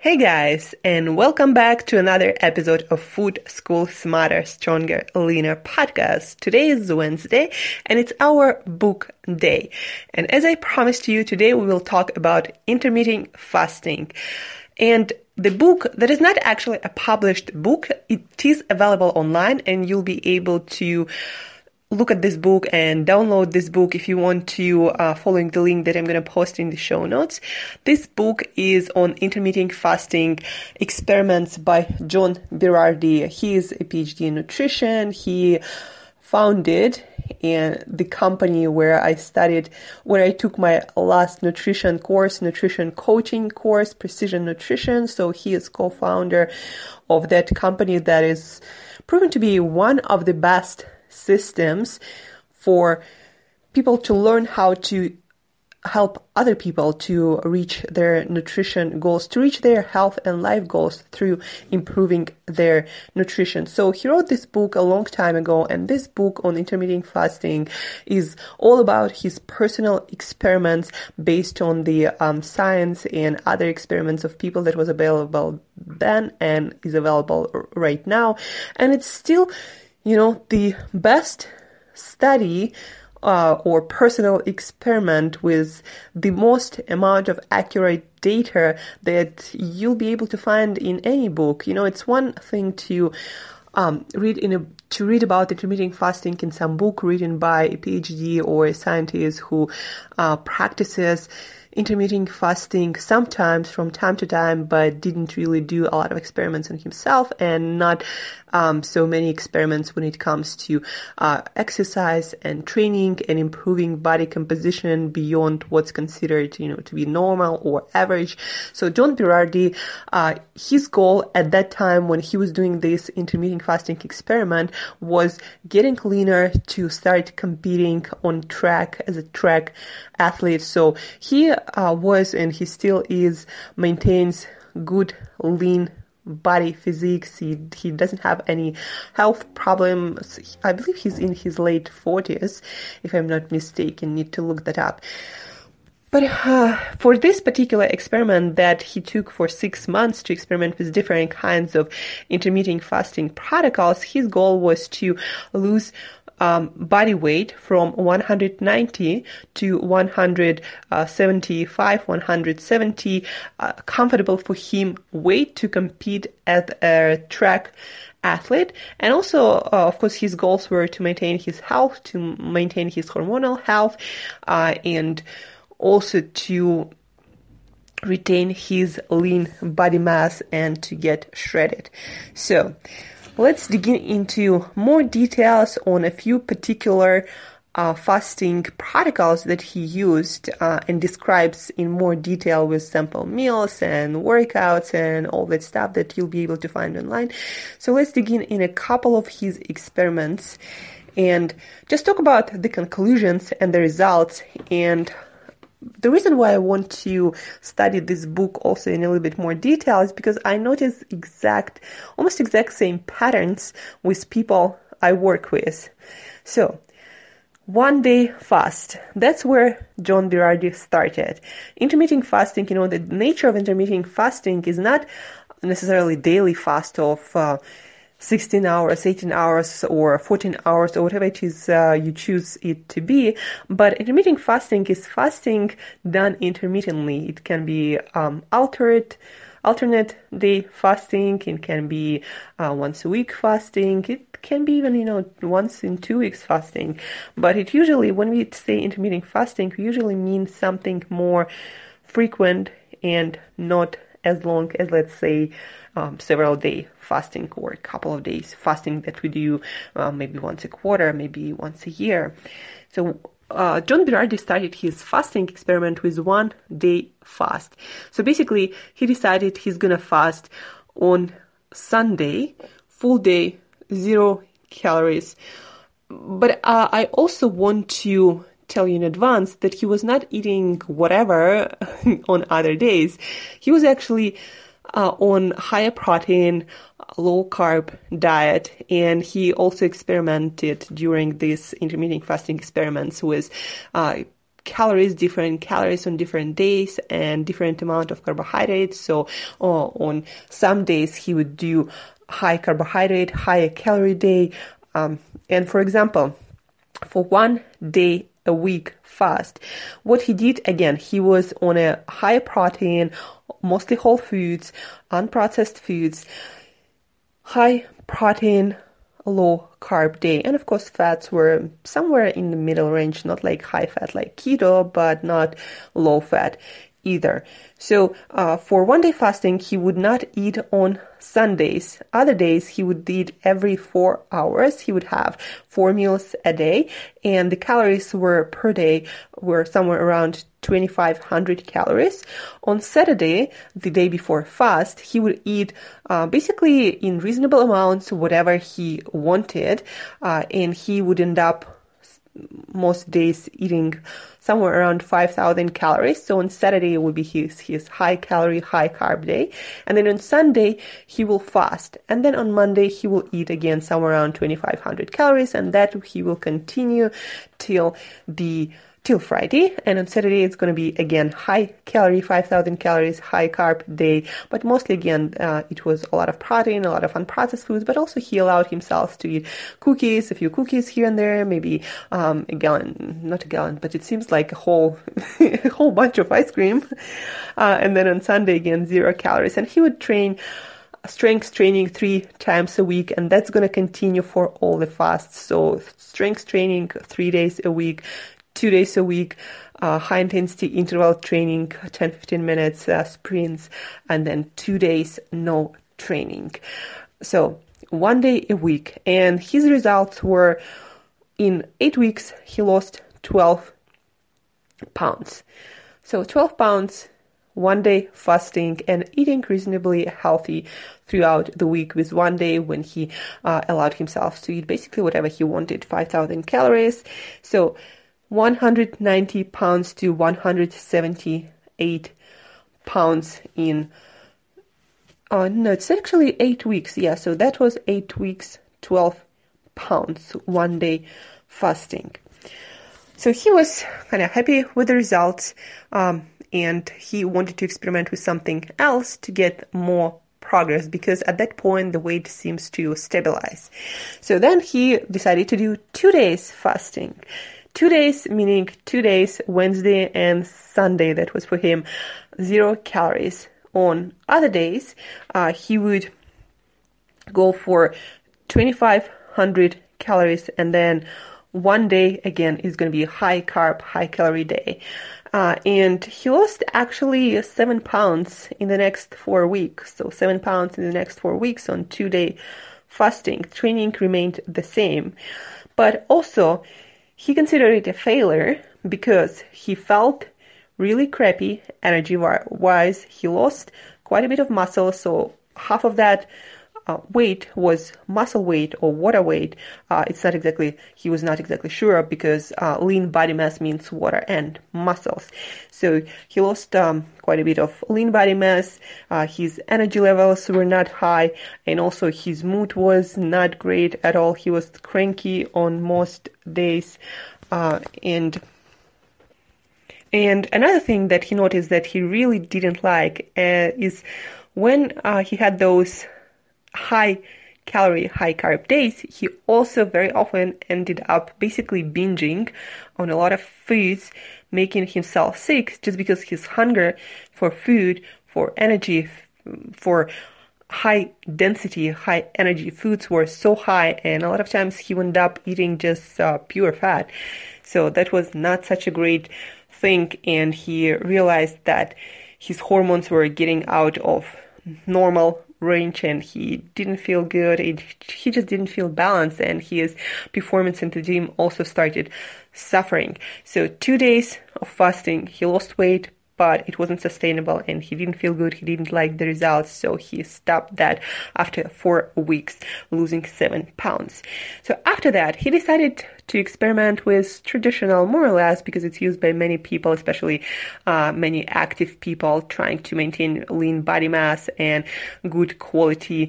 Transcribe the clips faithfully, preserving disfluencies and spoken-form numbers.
Hey guys, and welcome back to another episode of Food School Smarter, Stronger, Leaner podcast. Today is Wednesday, and it's our book day. And as I promised you, today we will talk about intermittent fasting. And the book that is not actually a published book, it is available online, and you'll be able to look at this book and download this book if you want to, uh, following the link that I'm going to post in the show notes. This book is on intermittent fasting experiments by John Berardi. He is a P H D in nutrition. He founded and the company where I studied, where I took my last nutrition course, nutrition coaching course, Precision Nutrition. So he is co-founder of that company that is proven to be one of the best systems for people to learn how to help other people to reach their nutrition goals, to reach their health and life goals through improving their nutrition. So he wrote this book a long time ago, and this book on intermittent fasting is all about his personal experiments based on the um, science and other experiments of people that was available then and is available right now. And it's still, you know, the best study uh, or personal experiment with the most amount of accurate data that you'll be able to find in any book. You know, it's one thing to um, read in a to read about intermittent fasting in some book written by a P H D or a scientist who uh, practices intermittent fasting sometimes from time to time, but didn't really do a lot of experiments on himself and not um, so many experiments when it comes to uh, exercise and training and improving body composition beyond what's considered, you know, to be normal or average. So John Berardi, uh, his goal at that time when he was doing this intermittent fasting experiment was getting leaner to start competing on track as a track athlete. So he Uh, was and he still is maintains good lean body physiques. He he doesn't have any health problems. I believe he's in his late forties, if I'm not mistaken. Need to look that up. But uh, for this particular experiment that he took for six months to experiment with different kinds of intermittent fasting protocols, his goal was to lose Um, body weight from one hundred ninety to one hundred seventy-five, one hundred seventy, uh, comfortable for him weight to compete at a track athlete. And also, uh, of course, his goals were to maintain his health, to maintain his hormonal health, uh, and also to retain his lean body mass and to get shredded. So let's dig into more details on a few particular uh, fasting protocols that he used uh, and describes in more detail with sample meals and workouts and all that stuff that you'll be able to find online. So let's dig in in a couple of his experiments and just talk about the conclusions and the results. And the reason why I want to study this book also in a little bit more detail is because I noticed exact, almost exact same patterns with people I work with. So one day fast, that's where John Berardi started. Intermittent fasting, you know, the nature of intermittent fasting is not necessarily daily fast of uh, sixteen hours, eighteen hours, or fourteen hours, or whatever it is uh, you choose it to be. But intermittent fasting is fasting done intermittently. It can be um, altered, alternate day fasting. It can be uh, once a week fasting. It can be even, you know, once in two weeks fasting. But it usually, when we say intermittent fasting, we usually mean something more frequent and not as long as, let's say, um, several day fasting or a couple of days fasting that we do uh, maybe once a quarter, maybe once a year. So uh, John Berardi started his fasting experiment with one day fast. So basically, he decided he's going to fast on Sunday, full day, zero calories. But uh, I also want to tell you in advance that he was not eating whatever on other days. He was actually uh, on higher protein, low carb diet, and he also experimented during these intermittent fasting experiments with uh, calories, different calories on different days and different amount of carbohydrates. So uh, on some days he would do high carbohydrate, higher calorie day. Um, and for example, for one day a week fast, what he did, again, he was on a high protein, mostly whole foods, unprocessed foods, high protein, low carb day. And of course, fats were somewhere in the middle range, not like high fat like keto, but not low fat either. So uh, for one day fasting, he would not eat on Sundays. Other days, he would eat every four hours. He would have four meals a day, and the calories were per day were somewhere around twenty-five hundred calories. On Saturday, the day before fast, he would eat uh, basically in reasonable amounts, whatever he wanted, uh, and he would end up most days eating somewhere around five thousand calories. So on Saturday, it would be his, his high calorie, high carb day. And then on Sunday, he will fast. And then on Monday, he will eat again somewhere around twenty-five hundred calories. And that he will continue till the till Friday. And on Saturday, it's going to be again high calorie, five thousand calories, high carb day. But mostly again, uh, it was a lot of protein, a lot of unprocessed foods, but also he allowed himself to eat cookies, a few cookies here and there, maybe um, a gallon, not a gallon, but it seems like a whole, a whole bunch of ice cream. Uh, and then on Sunday, again, zero calories. And he would train strength training three times a week, and that's going to continue for all the fasts. So strength training three days a week, two days a week, uh, high intensity interval training, ten to fifteen minutes, uh, sprints, and then two days no training. So one day a week. And his results were, in eight weeks, he lost twelve pounds. So twelve pounds, one day fasting and eating reasonably healthy throughout the week, with one day when he uh, allowed himself to eat basically whatever he wanted, five thousand calories. So one hundred ninety pounds to one hundred seventy-eight pounds in, uh, no, it's actually eight weeks. Yeah, so that was eight weeks, twelve pounds, one day fasting. So he was kind of happy with the results, um, and he wanted to experiment with something else to get more progress, because at that point the weight seems to stabilize. So then he decided to do two days fasting. Two days, meaning two days, Wednesday and Sunday, that was for him, zero calories. On other days, uh, he would go for twenty-five hundred calories, and then one day, again, is going to be high carb, high calorie day. Uh, and he lost actually seven pounds in the next four weeks. So seven pounds in the next four weeks on two-day fasting. Training remained the same. But also, he considered it a failure because he felt really crappy energy-wise. He lost quite a bit of muscle, so half of that uh, weight was muscle weight or water weight. Uh, it's not exactly, he was not exactly sure, because uh, lean body mass means water and muscles. So he lost um, quite a bit of lean body mass. Uh, his energy levels were not high, and also his mood was not great at all. He was cranky on most days, uh, and And another thing that he noticed that he really didn't like uh, is when uh, he had those high calorie, high carb days, he also very often ended up basically binging on a lot of foods, making himself sick just because his hunger for food, for energy, for high density, high energy foods were so high, and a lot of times he ended up eating just uh, pure fat. So that was not such a great think, and he realized that his hormones were getting out of normal range, and he didn't feel good. It, he just didn't feel balanced, and his performance in the gym also started suffering. So two days of fasting, he lost weight, but it wasn't sustainable, and he didn't feel good. He didn't like the results, so he stopped that after four weeks, losing seven pounds. So after that, he decided to experiment with traditional, more or less, because it's used by many people, especially uh, many active people trying to maintain lean body mass and good quality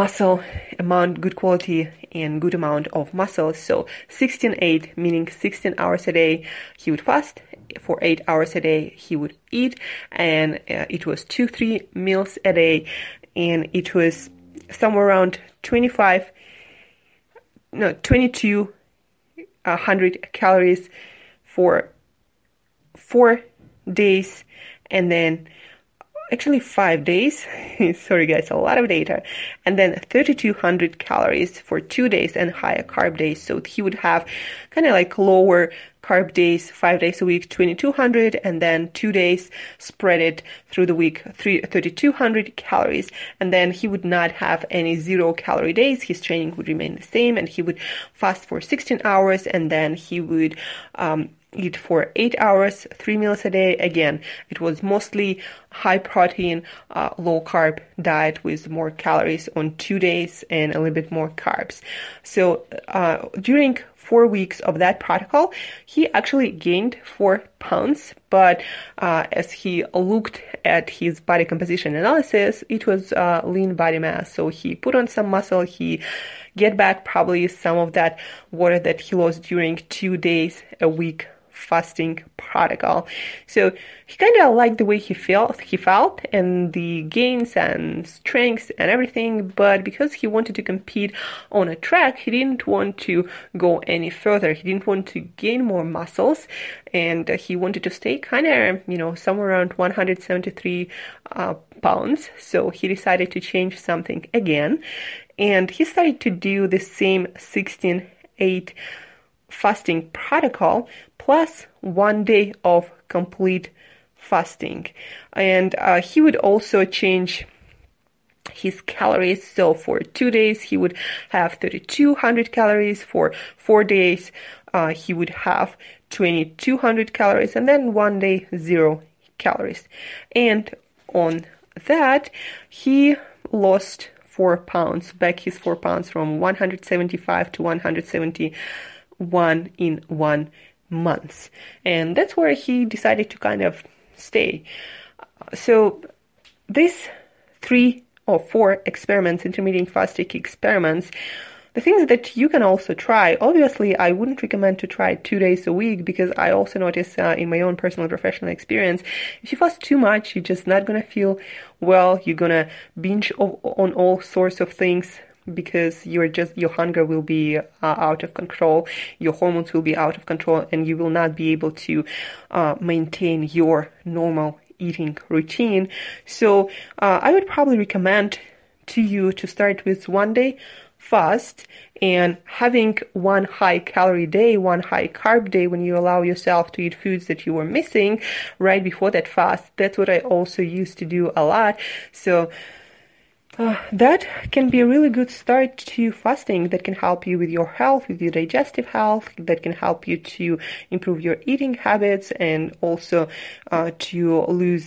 muscle amount, good quality and good amount of muscle. So sixteen eight, meaning sixteen hours a day, he would fast. For eight hours a day, he would eat, and uh, it was two, three meals a day, and it was somewhere around twenty-five, no, twenty-two hundred calories for four days, and then actually five days. Sorry guys, a lot of data. And then thirty-two hundred calories for two days and higher carb days. So he would have kind of like lower carb days, five days a week, twenty-two hundred, and then two days spread it through the week, thirty-two hundred calories. And then he would not have any zero calorie days. His training would remain the same, and he would fast for sixteen hours, and then he would um, eat for eight hours, three meals a day. Again, it was mostly high protein, uh, low carb diet with more calories on two days and a little bit more carbs. So uh, during four weeks of that protocol, he actually gained four pounds. But uh, as he looked at his body composition analysis, it was uh, lean body mass. So he put on some muscle. He get back probably some of that water that he lost during two days a week fasting protocol. So he kind of liked the way he felt, he felt, and the gains and strengths and everything, but because he wanted to compete on a track, he didn't want to go any further. He didn't want to gain more muscles, and he wanted to stay kind of, you know, somewhere around one hundred seventy-three uh, pounds. So he decided to change something again, and he started to do the same sixteen eight fasting protocol plus one day of complete fasting. And uh, he would also change his calories. So for two days, he would have thirty-two hundred calories. For four days, uh, he would have twenty-two hundred calories. And then one day, zero calories. And on that, he lost four pounds, back his four pounds from one hundred seventy-five to one hundred seventy-one in one month. And that's where he decided to kind of stay. So these three or four experiments, intermittent fasting experiments, the things that you can also try, obviously, I wouldn't recommend to try two days a week, because I also notice uh, in my own personal and professional experience, if you fast too much, you're just not going to feel well. You're going to binge on all sorts of things, because you're just, your hunger will be uh, out of control, your hormones will be out of control, and you will not be able to uh, maintain your normal eating routine. So uh, I would probably recommend to you to start with one day fast and having one high calorie day, one high carb day, when you allow yourself to eat foods that you were missing right before that fast. That's what I also used to do a lot. So Uh, that can be a really good start to fasting, that can help you with your health, with your digestive health, that can help you to improve your eating habits, and also uh, to lose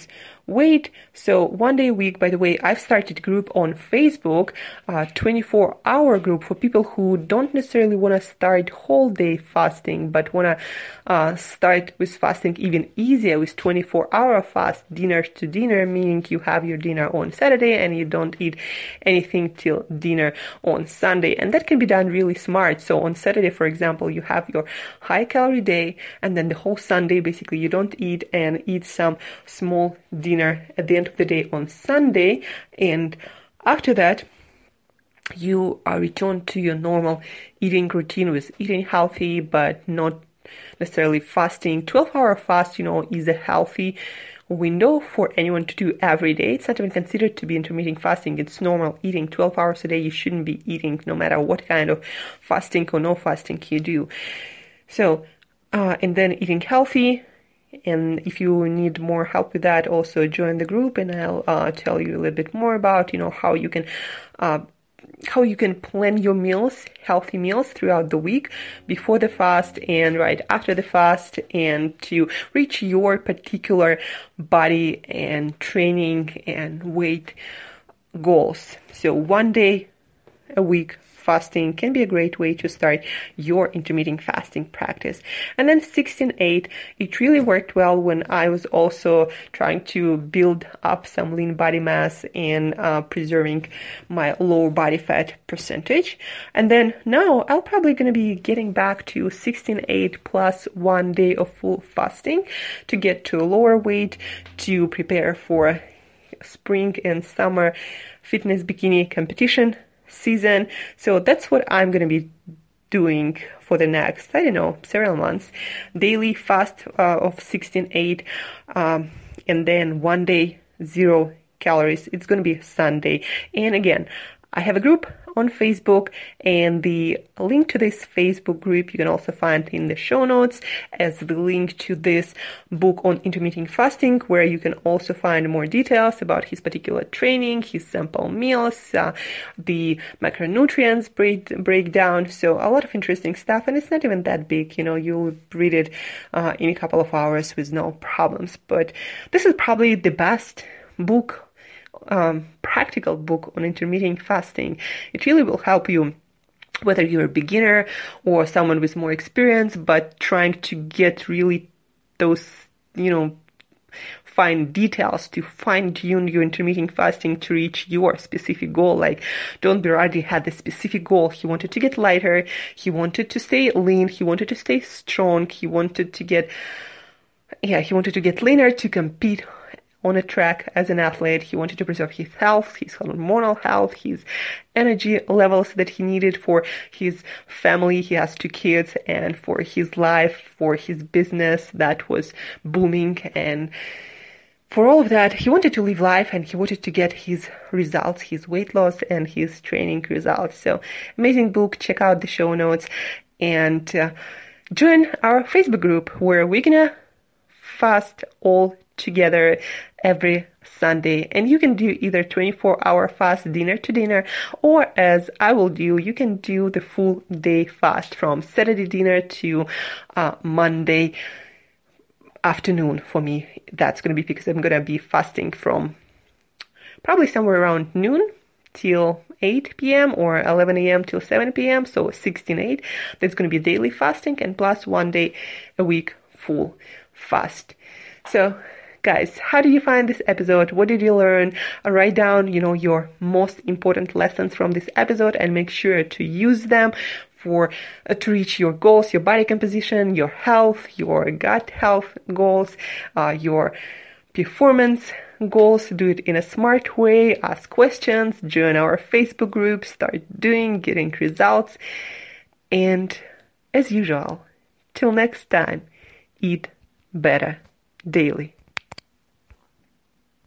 weight. So one day a week, by the way, I've started a group on Facebook, a twenty-four hour group for people who don't necessarily want to start whole day fasting, but want to uh, start with fasting even easier with twenty-four hour fast, dinner to dinner, meaning you have your dinner on Saturday and you don't eat anything till dinner on Sunday. And that can be done really smart. So on Saturday, for example, you have your high calorie day, and then the whole Sunday, basically you don't eat, and eat some small dinner at the end of the day on Sunday. And after that, you are returned to your normal eating routine with eating healthy, but not necessarily fasting. twelve hour fast, you know, is a healthy window for anyone to do every day. It's not even considered to be intermittent fasting. It's normal eating. twelve hours a day, you shouldn't be eating, no matter what kind of fasting or no fasting you do. So, uh, and then eating healthy. And if you need more help with that, also join the group, and I'll uh, tell you a little bit more about, you know, how you can uh, how you can plan your meals, healthy meals throughout the week, before the fast and right after the fast, and to reach your particular body and training and weight goals. So one day a week fasting can be a great way to start your intermittent fasting practice. And then sixteen eight, it really worked well when I was also trying to build up some lean body mass and uh, preserving my lower body fat percentage. And then now I'm probably going to be getting back to sixteen eight plus one day of full fasting to get to a lower weight, to prepare for spring and summer fitness bikini competition season. So that's what I'm going to be doing for the next, I don't know, several months. Daily fast uh, of sixteen eight, um, and then one day, zero calories. It's going to be Sunday. And again, I have a group on Facebook, and the link to this Facebook group you can also find in the show notes, as the link to this book on intermittent fasting, where you can also find more details about his particular training, his sample meals, uh, the macronutrients break- breakdown. So a lot of interesting stuff, and it's not even that big, you know, you'll read it uh, in a couple of hours with no problems. But this is probably the best book, Um, practical book on intermittent fasting. It really will help you, whether you're a beginner or someone with more experience, but trying to get really those, you know, fine details to fine-tune your intermittent fasting to reach your specific goal. Like John Berardi had the specific goal. He wanted to get lighter. He wanted to stay lean. He wanted to stay strong. He wanted to get, yeah, he wanted to get leaner to compete on a track as an athlete. He wanted to preserve his health, his hormonal health, his energy levels that he needed for his family. He has two kids, and for his life, for his business that was booming. And for all of that, he wanted to live life, and he wanted to get his results, his weight loss and his training results. So amazing book. Check out the show notes and uh, join our Facebook group, where we're gonna fast all together every Sunday. And you can do either twenty-four hour fast, dinner to dinner, or as I will do, you can do the full day fast from Saturday dinner to uh, Monday afternoon. For me, that's going to be because I'm going to be fasting from probably somewhere around noon till eight p.m. or eleven a.m. till seven p.m. So sixteen eight, that's going to be daily fasting, and plus one day a week full fast. So guys, how did you find this episode? What did you learn? Write down, you know, your most important lessons from this episode, and make sure to use them for uh, to reach your goals, your body composition, your health, your gut health goals, uh, your performance goals. Do it in a smart way. Ask questions. Join our Facebook group. Start doing, getting results. And as usual, till next time, eat better daily.